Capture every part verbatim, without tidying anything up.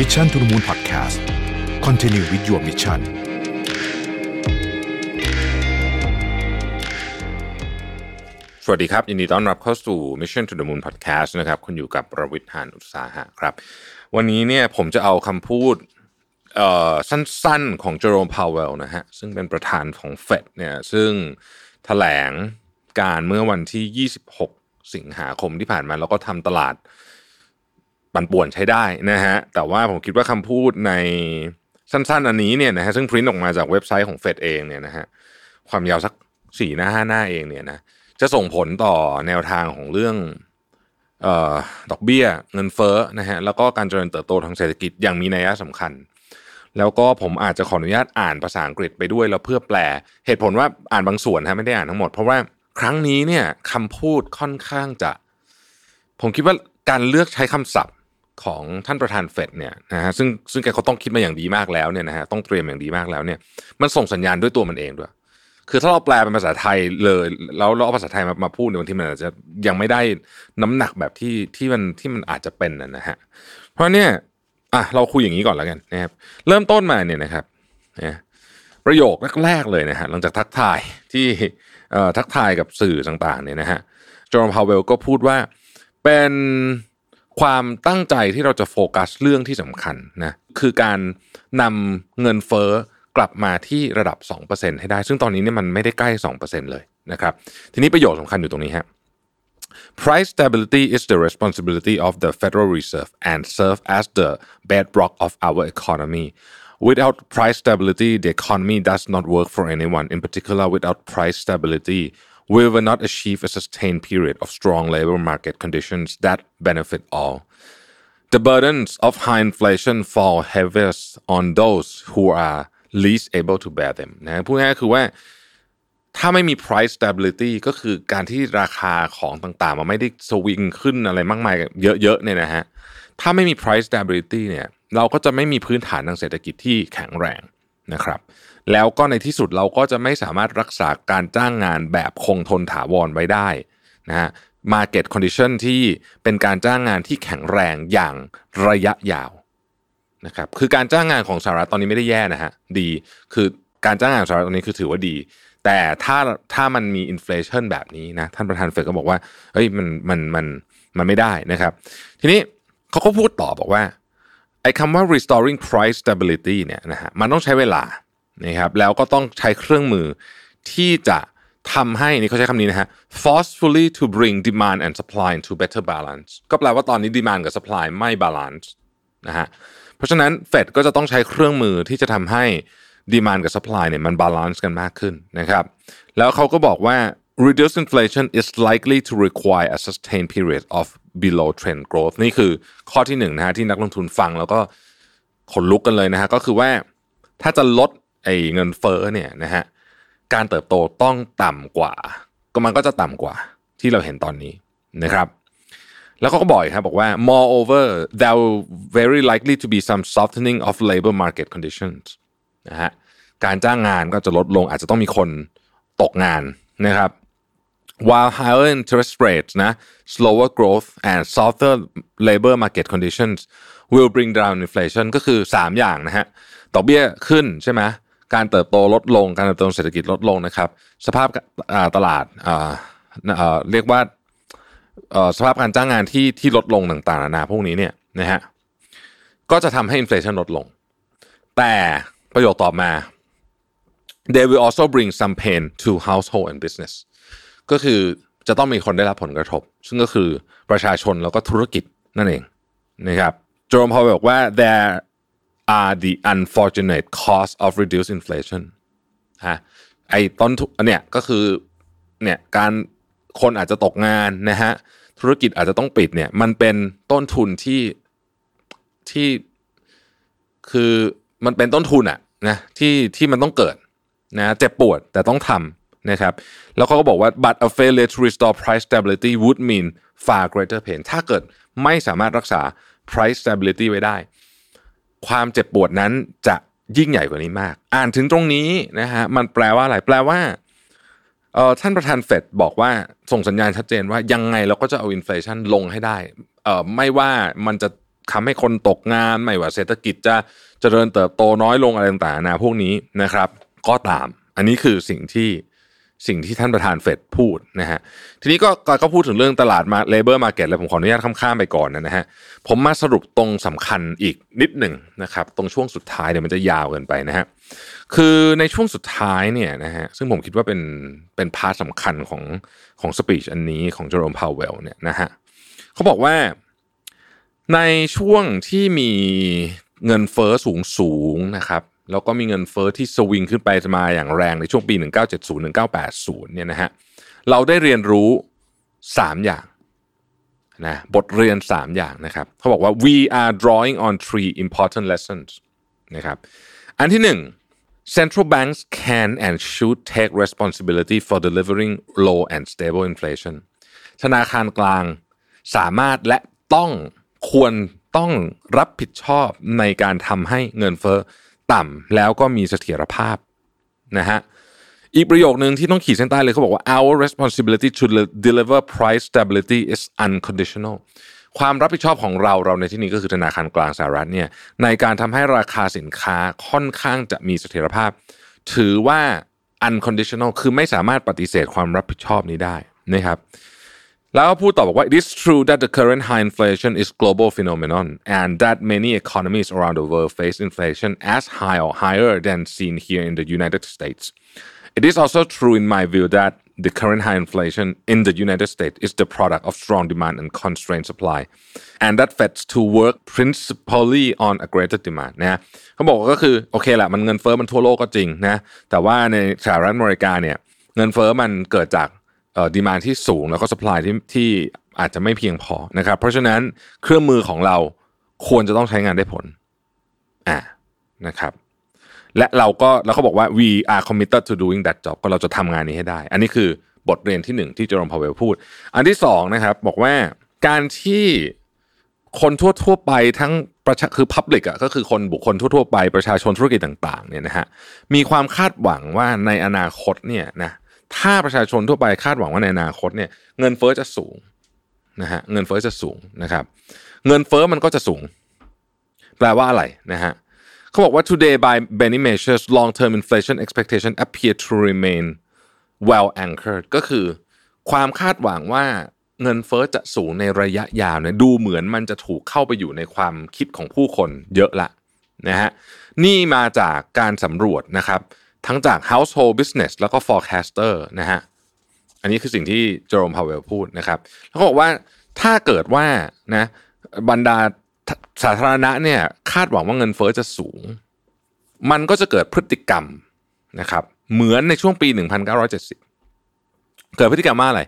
Mission to the Moon Podcast Continue with your missionสวัสดีครับยินดีต้อนรับเข้าสู่ Mission to the Moon Podcast นะครับคุณอยู่กับประวิทย์ หานอุตสาหะครับวันนี้เนี่ยผมจะเอาคำพูดเอ่อสั้นๆของเจอโรม พาวเวลนะฮะซึ่งเป็นประธานของ Fed เนี่ยซึ่งแถลงการเมื่อวันที่ยี่สิบหกสิงหาคมที่ผ่านมาแล้วก็ทำตลาดปั่นป่วนใช้ได้นะฮะแต่ว่าผมคิดว่าคำพูดในสั้นๆอันนี้เนี่ยนะฮะซึ่งพริ้นออกมาจากเว็บไซต์ของ Fed เองเนี่ยนะฮะความยาวสักสี่หน้าห้าหน้าเองเนี่ยนะจะส่งผลต่อแนวทางของเรื่องเอ่อดอกเบี้ยเงินเฟ้อนะฮะแล้วก็การเจริญเติบโตทางเศรษฐกิจอย่างมีนัยสำคัญแล้วก็ผมอาจจะขออนุญาตอ่านภาษาอังกฤษไปด้วยแล้วเพื่อแปลเหตุผลว่าอ่านบางส่วนฮะไม่ได้อ่านทั้งหมดเพราะว่าครั้งนี้เนี่ยคำพูดค่อนข้างจะผมคิดว่าการเลือกใช้คำศัพท์ของท่านประธานเฟดเนี่ยนะฮะซึ่งซึ่งแกเขาต้องคิดมาอย่างดีมากแล้วเนี่ยนะฮะต้องเตรียมอย่างดีมากแล้วเนี่ยมันส่งสัญญาณด้วยตัวมันเองด้วยคือถ้าเราแปลเป็นภาษาไทยเลยแล้วเราเอาภาษาไทยมามาพูดในวันที่มันอาจจะยังไม่ได้น้ำหนักแบบที่ที่มันที่มันอาจจะเป็นนะฮะเพราะเนี่ยอ่ะเราคุยอย่างนี้ก่อนแล้วกันนะครับเริ่มต้นมาเนี่ยนะครับนะประโยคแรกๆเลยนะฮะหลังจากทักทายที่เอ่อทักทายกับสื่อต่างๆเนี่ยนะฮะจอห์น พาวเวลก็พูดว่าเป็นความตั้งใจที่เราจะโฟกัสเรื่องที่สำคัญนะคือการนำเงินเฟ้อกลับมาที่ระดับ สองเปอร์เซ็นต์ ให้ได้ซึ่งตอนนี้เนี่ยมันไม่ได้ใกล้ สองเปอร์เซ็นต์ เลยนะครับทีนี้ประโยชน์สำคัญอยู่ตรงนี้ฮะ Price stability is the responsibility of the Federal Reserve and serve as the bedrock of our economy. Without price stability, the economy does not work for anyone. In particular, without price stability, we will not achieve a sustained period of strong labor market conditions that benefit all.The burdens of high inflation fall heaviest on those who are least able to bear them นะพูดง่ายๆคือว่าถ้าไม่มี price stability ก็คือการที่ราคาของต่างๆมันไม่ได้สวิงขึ้นอะไรมากมายเยอะๆเนี่ยนะฮะถ้าไม่มี price stability เนี่ยเราก็จะไม่มีพื้นฐานทางเศรษฐกิจที่แข็งแรงนะครับแล้วก็ในที่สุดเราก็จะไม่สามารถรักษาการจ้างงานแบบคงทนถาวรไว้ได้นะฮะmarket condition ที่เป็นการจ้างงานที่แข็งแรงอย่างระยะยาวนะครับคือการจ้างงานของสหรัฐตอนนี้ไม่ได้แย่นะฮะดีคือการจ้างงานของสหรัฐตอนนี้คือถือว่าดีแต่ถ้าถ้ามันมี inflation แบบนี้นะท่านประธานเฟดก็บอกว่าเฮ้ยมันมันมันมันไม่ได้นะครับทีนี้เขาก็พูดต่อบอกว่าไอ้คำว่า restoring price stability เนี่ยนะฮะมันต้องใช้เวลานะครับแล้วก็ต้องใช้เครื่องมือที่จะทำให้นี่เขาใช้คำนี้นะฮะ forcefully to bring demand and supply into better balance ก็แปลว่าตอนนี้ demand กับ supply ไม่ balance นะฮะเพราะฉะนั้น Fed ก็จะต้องใช้เครื่องมือที่จะทำให้ demand กับ supply เนี่ยมัน balance กันมากขึ้นนะครับแล้วเขาก็บอกว่า reduced inflation is likely to require a sustained period of below trend growth นี่คือข้อที่หนึ่งนะฮะที่นักลงทุนฟังแล้วก็ขนลุกกันเลยนะฮะก็คือว่าถ้าจะลดไอ้เงินเฟ้อเนี่ยนะฮะการเติบโตต้องต่ำกว่าก็มันก็จะต่ำกว่าที่เราเห็นตอนนี้นะครับแล้วเขาก็บอกครับบอกว่า moreover there will very likely to be some softening of labor market conditions นะฮะการจ้างงานก็จะลดลงอาจจะต้องมีคนตกงานนะครับ while higher interest rates นะ slower growth and softer labor market conditions will bring down inflation ก็คือสามอย่างนะฮะดอกเบี้ยขึ้นใช่ไหมการเติบโตลดลงการเติบโตเศรษฐกิจลดลงนะครับสภาพตลาดเรียกว่าสภาพการจ้างงานที่ที่ลดลงต่างๆนานาพวกนี้เนี่ยนะฮะก็จะทำให้ inflation ลดลงแต่ประโยคต่อมา they will also bring some pain to household and business ก็คือจะต้องมีคนได้รับผลกระทบซึ่งก็คือประชาชนแล้วก็ธุรกิจนั่นเองนะครับโจมพาวเวลบอกว่า there are the unfortunate cost of reduced inflation ฮะไอ้ต้นทุนเนี่ยก็คือเนี่ยการคนอาจจะตกงานนะฮะธุรกิจอาจจะต้องปิดเนี่ยมันเป็นต้นทุนที่ที่คือมันเป็นต้นทุนอะนะที่ที่มันต้องเกิดนะเจ็บปวดแต่ต้องทำนะครับแล้วเขาก็บอกว่า but a failure to restore price stability would mean far greater pain ถ้าเกิดไม่สามารถรักษา price stability ไว้ได้ความเจ็บปวดนั้นจะยิ่งใหญ่กว่านี้มากอ่านถึงตรงนี้นะฮะมันแปลว่าอะไรแปลว่าเอ่อท่านประธานเฟดบอกว่าส่งสัญญาณชัดเจนว่ายังไงเราก็จะเอาอินเฟลชันลงให้ได้เอ่อไม่ว่ามันจะ ทำให้คนตกงานไม่ว่าเศรษฐกิจจะเจริญเติบโตน้อยลงอะไรต่างๆนะพวกนี้นะครับก็ตามอันนี้คือสิ่งที่สิ่งที่ท่านประธานเฟดพูดนะฮะทีนี้ก็ก็พูดถึงเรื่องตลาดมา Labor Market แล้วผมขออนุญาตข้ามๆไปก่อนนะฮะผมมาสรุปตรงสำคัญอีกนิดหนึ่งนะครับตรงช่วงสุดท้ายเดี๋ยวมันจะยาวเกินไปนะฮะคือในช่วงสุดท้ายเนี่ยนะฮะซึ่งผมคิดว่าเป็นเป็นพาร์ทสำคัญของของสปีชอันนี้ของเจอโรม พาวเวลเนี่ยนะฮะเขาบอกว่าในช่วงที่มีเงินเฟ้อสูงๆนะครับแล้วก็มีเงินเฟ้อที่สวิงขึ้นไปมาอย่างแรงในช่วงปีหนึ่งพันเก้าร้อยเจ็ดสิบ หนึ่งพันเก้าร้อยแปดสิบเนี่ยนะฮะเราได้เรียนรู้สามอย่างนะบทเรียนสามอย่างนะครับเขาบอกว่า we are drawing on three important lessons นะครับอันที่หนึ่ง central banks can and should take responsibility for delivering low and stable inflation ธนาคารกลางสามารถและต้องควรต้องรับผิดชอบในการทำให้เงินเฟ้อต่ำแล้วก็มีเสถียรภาพนะฮะอีกประโยคนึงที่ต้องขีดเส้นใต้เลยเขาบอกว่า our responsibility to deliver price stability is unconditional ความรับผิดชอบของเราเราในที่นี้ก็คือธนาคารกลางสหรัฐเนี่ยในการทำให้ราคาสินค้าค่อนข้างจะมีเสถียรภาพถือว่า unconditional คือไม่สามารถปฏิเสธความรับผิดชอบนี้ได้นะครับแล้วก็พูดต่อบอกว่า it is true that the current high inflation is global phenomenon and that many economies around the world face inflation as high or higher than seen here in the United States. It is also true in my view that the current high inflation in the United States is the product of strong demand and constrained supply and that Fed to work principally on a greater demand นะเขาบอกก็คือโอเคแหละมันเงินเฟ้อมันทั่วโลกก็จริงนะแต่ว่าในสหรัฐอเมริกาเนี่ยเงินเฟ้อมันเกิดจากเอ่อ demand ที่สูงแล้วก็ supply ที่ที่อาจจะไม่เพียงพอนะครับเพราะฉะนั้นเครื่องมือของเราควรจะต้องใช้งานได้ผลอ่านะครับและเราก็แล้วเขาบอกว่า we are committed to doing that job ก็เราจะทำงานนี้ให้ได้อันนี้คือบทเรียนที่หนึ่งที่เจอโรม พาวเวลพูดอันที่สองนะครับบอกว่าการที่คนทั่วๆไปทั้งประชาคือ public อ่ะก็คือคนบุคคลทั่วๆไปประชาชนธุรกิจต่างๆเนี่ยนะฮะมีความคาดหวังว่าในอนาคตเนี่ยนะถ้าประชาชนทั่วไปคาดหวังว่าในอนาคตเนี่ยเงินเฟ้อจะสูงนะฮะเงินเฟ้อจะสูงนะครับเงินเฟ้อมันก็จะสูงแปลว่าอะไรนะฮะเขาบอกว่า today by many measures long-term inflation expectation appear to remain well anchored ก็คือความคาดหวังว่าเงินเฟ้อจะสูงในระยะยาวเนี่ยดูเหมือนมันจะถูกเข้าไปอยู่ในความคิดของผู้คนเยอะละนะฮะนี่มาจากการสำรวจนะครับทั้งจาก household business แล้วก็ forecaster นะฮะอันนี้คือสิ่งที่เจอโรม พาวเวลพูดนะครับแล้วก็บอกว่าถ้าเกิดว่านะบรรดาสาธารณะเนี่ยคาดหวังว่าเงินเฟ้อจะสูงมันก็จะเกิดพฤติกรรมนะครับเหมือนในช่วงปีหนึ่งพันเก้าร้อยเจ็ดสิบเกิดพฤติกรรมว่าอะไร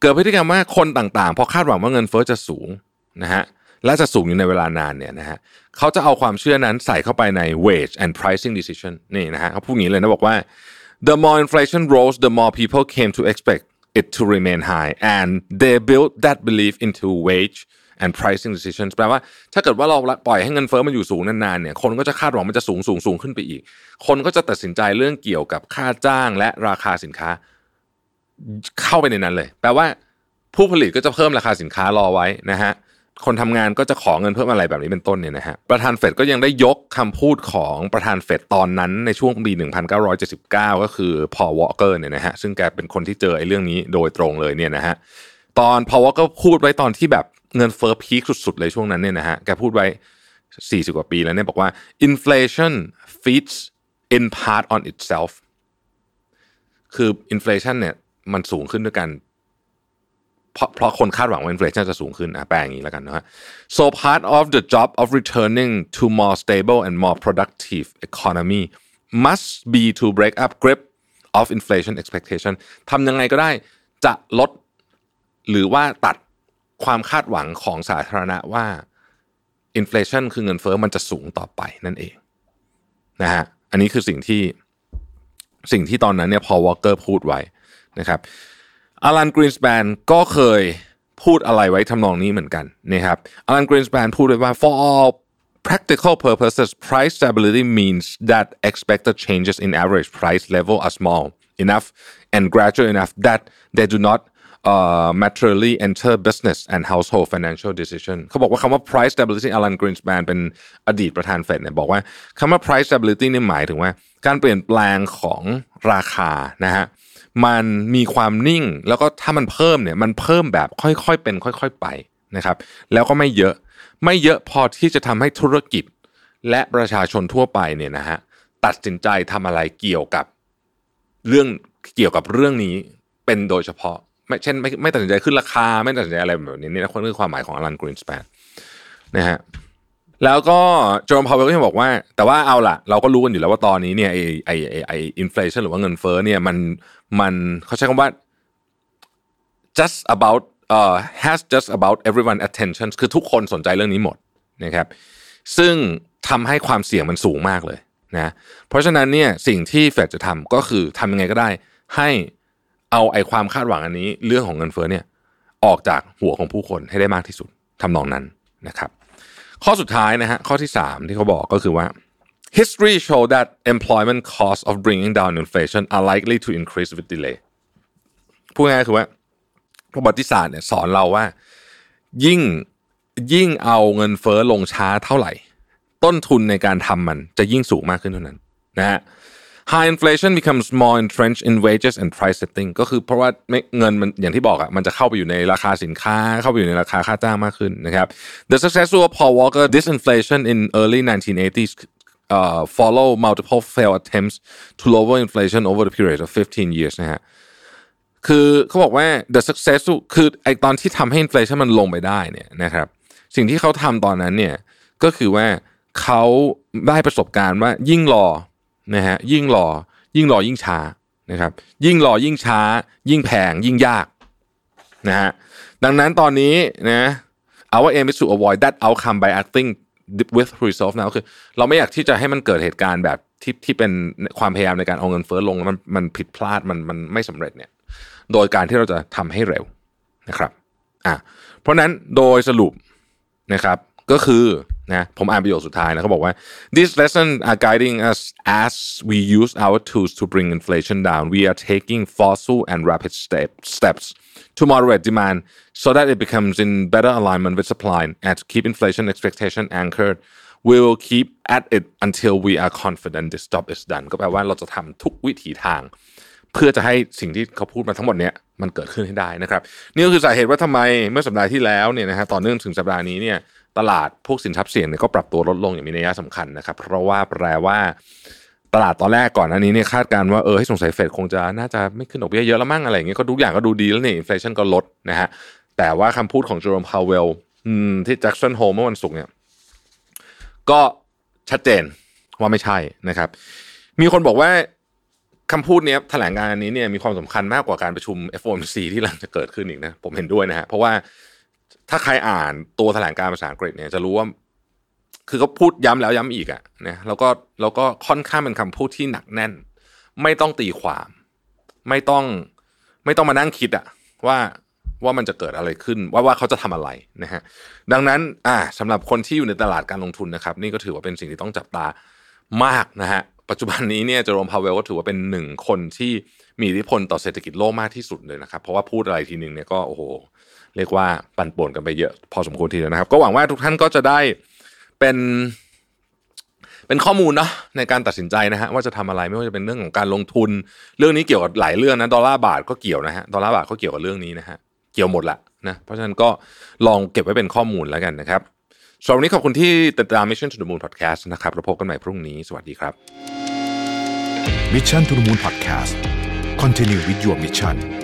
เกิดพฤติกรรมว่าคนต่างๆพอคาดหวังว่าเงินเฟ้อจะสูงนะฮะและจะสูงอยู่ในเวลานานเนี่ยนะฮะเขาจะเอาความเชื่อนั้นใส่เข้าไปใน wage and pricing decision นี่นะฮะเขาพูดอย่างนี้เลยนะบอกว่า the more inflation rose the more people came to expect it to remain high and they built that belief into wage and pricing decisions แปลว่าถ้าเกิดว่าเราปล่อยให้เงินเฟ้อมันอยู่สูงนานๆเนี่ยคนก็จะคาดหวังมันจะสูงสูงสูงขึ้นไปอีกคนก็จะตัดสินใจเรื่องเกี่ยวกับค่าจ้างและราคาสินค้าเข้าไปในนั้นเลยแปลว่าผู้ผลิตก็จะเพิ่มราคาสินค้ารอไว้นะฮะคนทำงานก็จะขอเงินเพิ่มอะไรแบบนี้เป็นต้นเนี่ยนะฮะประธานเฟดก็ยังได้ยกคำพูดของประธานเฟดตอนนั้นในช่วงปีหนึ่งพันเก้าร้อยเจ็ดสิบเก้าก็คือพอล วอลเกอร์เนี่ยนะฮะซึ่งแกเป็นคนที่เจอไอ้เรื่องนี้โดยตรงเลยเนี่ยนะฮะตอนพอล วอลเกอร์พูดไว้ตอนที่แบบเงินเฟ้อพีคสุดๆเลยช่วงนั้นเนี่ยนะฮะแกพูดไว้สี่สิบกว่าปีแล้วเนี่ยบอกว่า inflation feeds in part on itself คือ inflation เนี่ยมันสูงขึ้นด้วยกันเพราะเพราะคนคาดหวังว่า inflation จะสูงขึ้นอ่ะแปลอย่างนี้แล้วกันนะฮะ so part of the job of returning to more stable and more productive economy must be to break up grip of inflation expectation ทำยังไงก็ได้จะลดหรือว่าตัดความคาดหวังของสาธารณะว่า inflation คือเงินเฟ้อมันจะสูงต่อไปนั่นเองนะฮะอันนี้คือสิ่งที่สิ่งที่ตอนนั้นเนี่ยพอล วอลเกอร์พูดไว้นะครับAlan Greenspan ก็เคยพูดอะไรไว้ทำนองนี้เหมือนกันนะครับ Alan Greenspan พูดไว้ว่า for all practical purposes price stability means that expected changes in average price level are small enough and gradual enough that they do not materially enter business and household financial decision เขาบอกว่าคำว่า price stability Alan Greenspan เป็นอดีตประธานเฟดเนี่ยบอกว่าคำว่า price stability นี่หมายถึงว่าการเปลี่ยนแปลงของราคานะฮะมันมีความนิ่งแล้วก็ถ้ามันเพิ่มเนี่ยมันเพิ่มแบบค่อยๆเป็นค่อยๆไปนะครับแล้วก็ไม่เยอะไม่เยอะพอที่จะทำให้ธุรกิจและประชาชนทั่วไปเนี่ยนะฮะตัดสินใจทำอะไรเกี่ยวกับเรื่องเกี่ยวกับเรื่องนี้เป็นโดยเฉพาะไม่เช่นไม่ไม่ตัดสินใจขึ้นราคาไม่ตัดสินใจอะไรแบบนี้นี่นะคือความหมายของ Alan Greenspan นะฮะแล้วก็โจมพาวเวลก็ยังบอกว่าแต่ว่าเอาล่ะเราก็รู้กันอยู่แล้วว่าตอนนี้เนี่ยไอ้ไอ้ไอ้อินเฟลชั่นหรือว่าเงินเฟ้อเนี่ยมันมันเขาใช้คำว่า just about uh has just about everyone attention คือทุกคนสนใจเรื่องนี้หมดนะครับซึ่งทำให้ความเสี่ยงมันสูงมากเลยนะเพราะฉะนั้นเนี่ยสิ่งที่เฟดจะทำก็คือทำยังไงก็ได้ให้เอาไอ้ความคาดหวังอันนี้เรื่องของเงินเฟ้อเนี่ยออกจากหัวของผู้คนให้ได้มากที่สุดทำนองนั้นนะครับข้อสุดท้ายนะฮะข้อที่สามที่เขาบอกก็คือว่า history show that employment costs of bringing down inflation are likely to increase with delay พูดง่ายๆคือว่าประวัติศาสตร์เนี่ยสอนเราว่ายิ่งยิ่งเอาเงินเฟ้อลงช้าเท่าไหร่ต้นทุนในการทำมันจะยิ่งสูงมากขึ้นเท่านั้นนะฮะ high inflation becomes more entrenched in wages and price setting ก็คือเพราะว่าเงินมันอย่างที่บอกอ่ะมันจะเข้าไปอยู่ในราคาสินค้าเข้าไปอยู่ในราคาค่าจ้างมากขึ้นนะครับ the successful Paul Walker disinflation in early nineteen eighties uh, follow multiple failed attempts to lower inflation over the period of fifteen years นะฮะคือเขาบอกว่า the successful คือไอตอนที่ทำให้ inflation มันลงไปได้เนี่ยนะครับสิ่งที่เขาทำตอนนั้นเนี่ยก็คือว่าเขาได้ประสบการณ์ว่ายิ่งรอนะฮะยิ่งรอยิ่งรอยิ่งช้านะครับยิ่งรอยิ่งช้ายิ่งแพงยิ่งยากนะฮะดังนั้นตอนนี้นะ our aim is to avoid that outcome by acting with resolve now คือเราไม่อยากที่จะให้มันเกิดเหตุการณ์แบบที่ที่เป็นความพยายามในการเอาเงินเฟ้อลงแล้วมันมันผิดพลาดมันมันไม่สำเร็จเนี่ยโดยการที่เราจะทำให้เร็วนะครับอ่ะเพราะนั้นโดยสรุปนะครับก็คือนะผมอ่านประโยคสุดท้ายนะเขาบอกว่า this lesson are guiding us as we use our tools to bring inflation down we are taking forceful and rapid step, steps to moderate demand so that it becomes in better alignment with supply and to keep inflation expectation anchored we will keep at it until we are confident this job is done ก็แปลว่าเราจะทำทุกวิถีทางเพื่อจะให้สิ่งที่เขาพูดมาทั้งหมดเนี่ยมันเกิดขึ้นให้ได้นะครับนี่ก็คือสาเหตุว่าทำไมเมื่อสัปดาห์ที่แล้วเนี่ยนะฮะต่อเนื่องถึงสัปดาห์นี้เนี่ยตลาดพวกสินทรัพย์เสี่ยงเนี่ยก็ปรับตัวลดลงอย่างมีนัยสำคัญนะครับเพราะว่าแปลว่าตลาดตอนแรกก่อนหน้านี้เนี่ยคาดการณ์ว่าเออให้สงสัยเฟดคงจะน่าจะไม่ขึ้นดอกเบี้ยเยอะแล้วมั้งอะไรอย่างเงี้ยก็ทุกอย่างก็ดูดีแล้วนี่อินฟลักชันก็ลดนะฮะแต่ว่าคำพูดของเจอโรมพาวเวลที่แจ็คสันโฮลเมื่อวันศุกร์เนี่ยก็ชัดเจนว่าไม่ใช่นะครับมีคนบอกว่าคำพูดนี้แถลงการณ์นี้เนี่ยมีความสำคัญมากกว่าการประชุม เอฟ โอ เอ็ม ซี ที่กำลังจะเกิดขึ้นอีกนะผมเห็นด้วยนะฮะเพราะว่าถ้าใครอ่านตัวแถลงการภาษาอังกฤษเนี่ยจะรู้ว่าคือเขาพูดย้ำแล้วย้ำอีกอ่ะนะแล้วก็แล้วก็ค่อนข้างเป็นคำพูดที่หนักแน่นไม่ต้องตีความไม่ต้องไม่ต้องมานั่งคิดอ่ะว่าว่ามันจะเกิดอะไรขึ้นว่าว่าเขาจะทำอะไรนะฮะดังนั้นอ่าสำหรับคนที่อยู่ในตลาดการลงทุนนะครับนี่ก็ถือว่าเป็นสิ่งที่ต้องจับตามากนะฮะปัจจุบันนี้เนี่ยเจอโรมพาวเวลก็ถือว่าเป็นหนึ่งคนที่มีอิทธิพลต่อเศรษฐกิจโลกมากที่สุดเลยนะครับเพราะว่าพูดอะไรทีนึงเนี่ยก็โอ้โหเรียกว่าปั่นป่วนกันไปเยอะพอสมควรทีเดียวนะครับก็หวังว่าทุกท่านก็จะได้เป็นเป็นข้อมูลเนาะในการตัดสินใจนะฮะว่าจะทำอะไรไม่ว่าจะเป็นเรื่องของการลงทุนเรื่องนี้เกี่ยวกับหลายเรื่องนะดอลลาร์บาทก็เกี่ยวนะฮะดอลลาร์บาทก็เกี่ยวกับเรื่องนี้นะฮะเกี่ยวหมดละนะเพราะฉะนั้นก็ลองเก็บไว้เป็นข้อมูลแล้วกันนะครับสำหรับวันนี้ขอบคุณที่ติดตาม Mission to the Moon Podcast นะครับเราพบกันใหม่พรุ่งนี้สวัสดีครับ Mission to the Moon Podcast Continue with your mission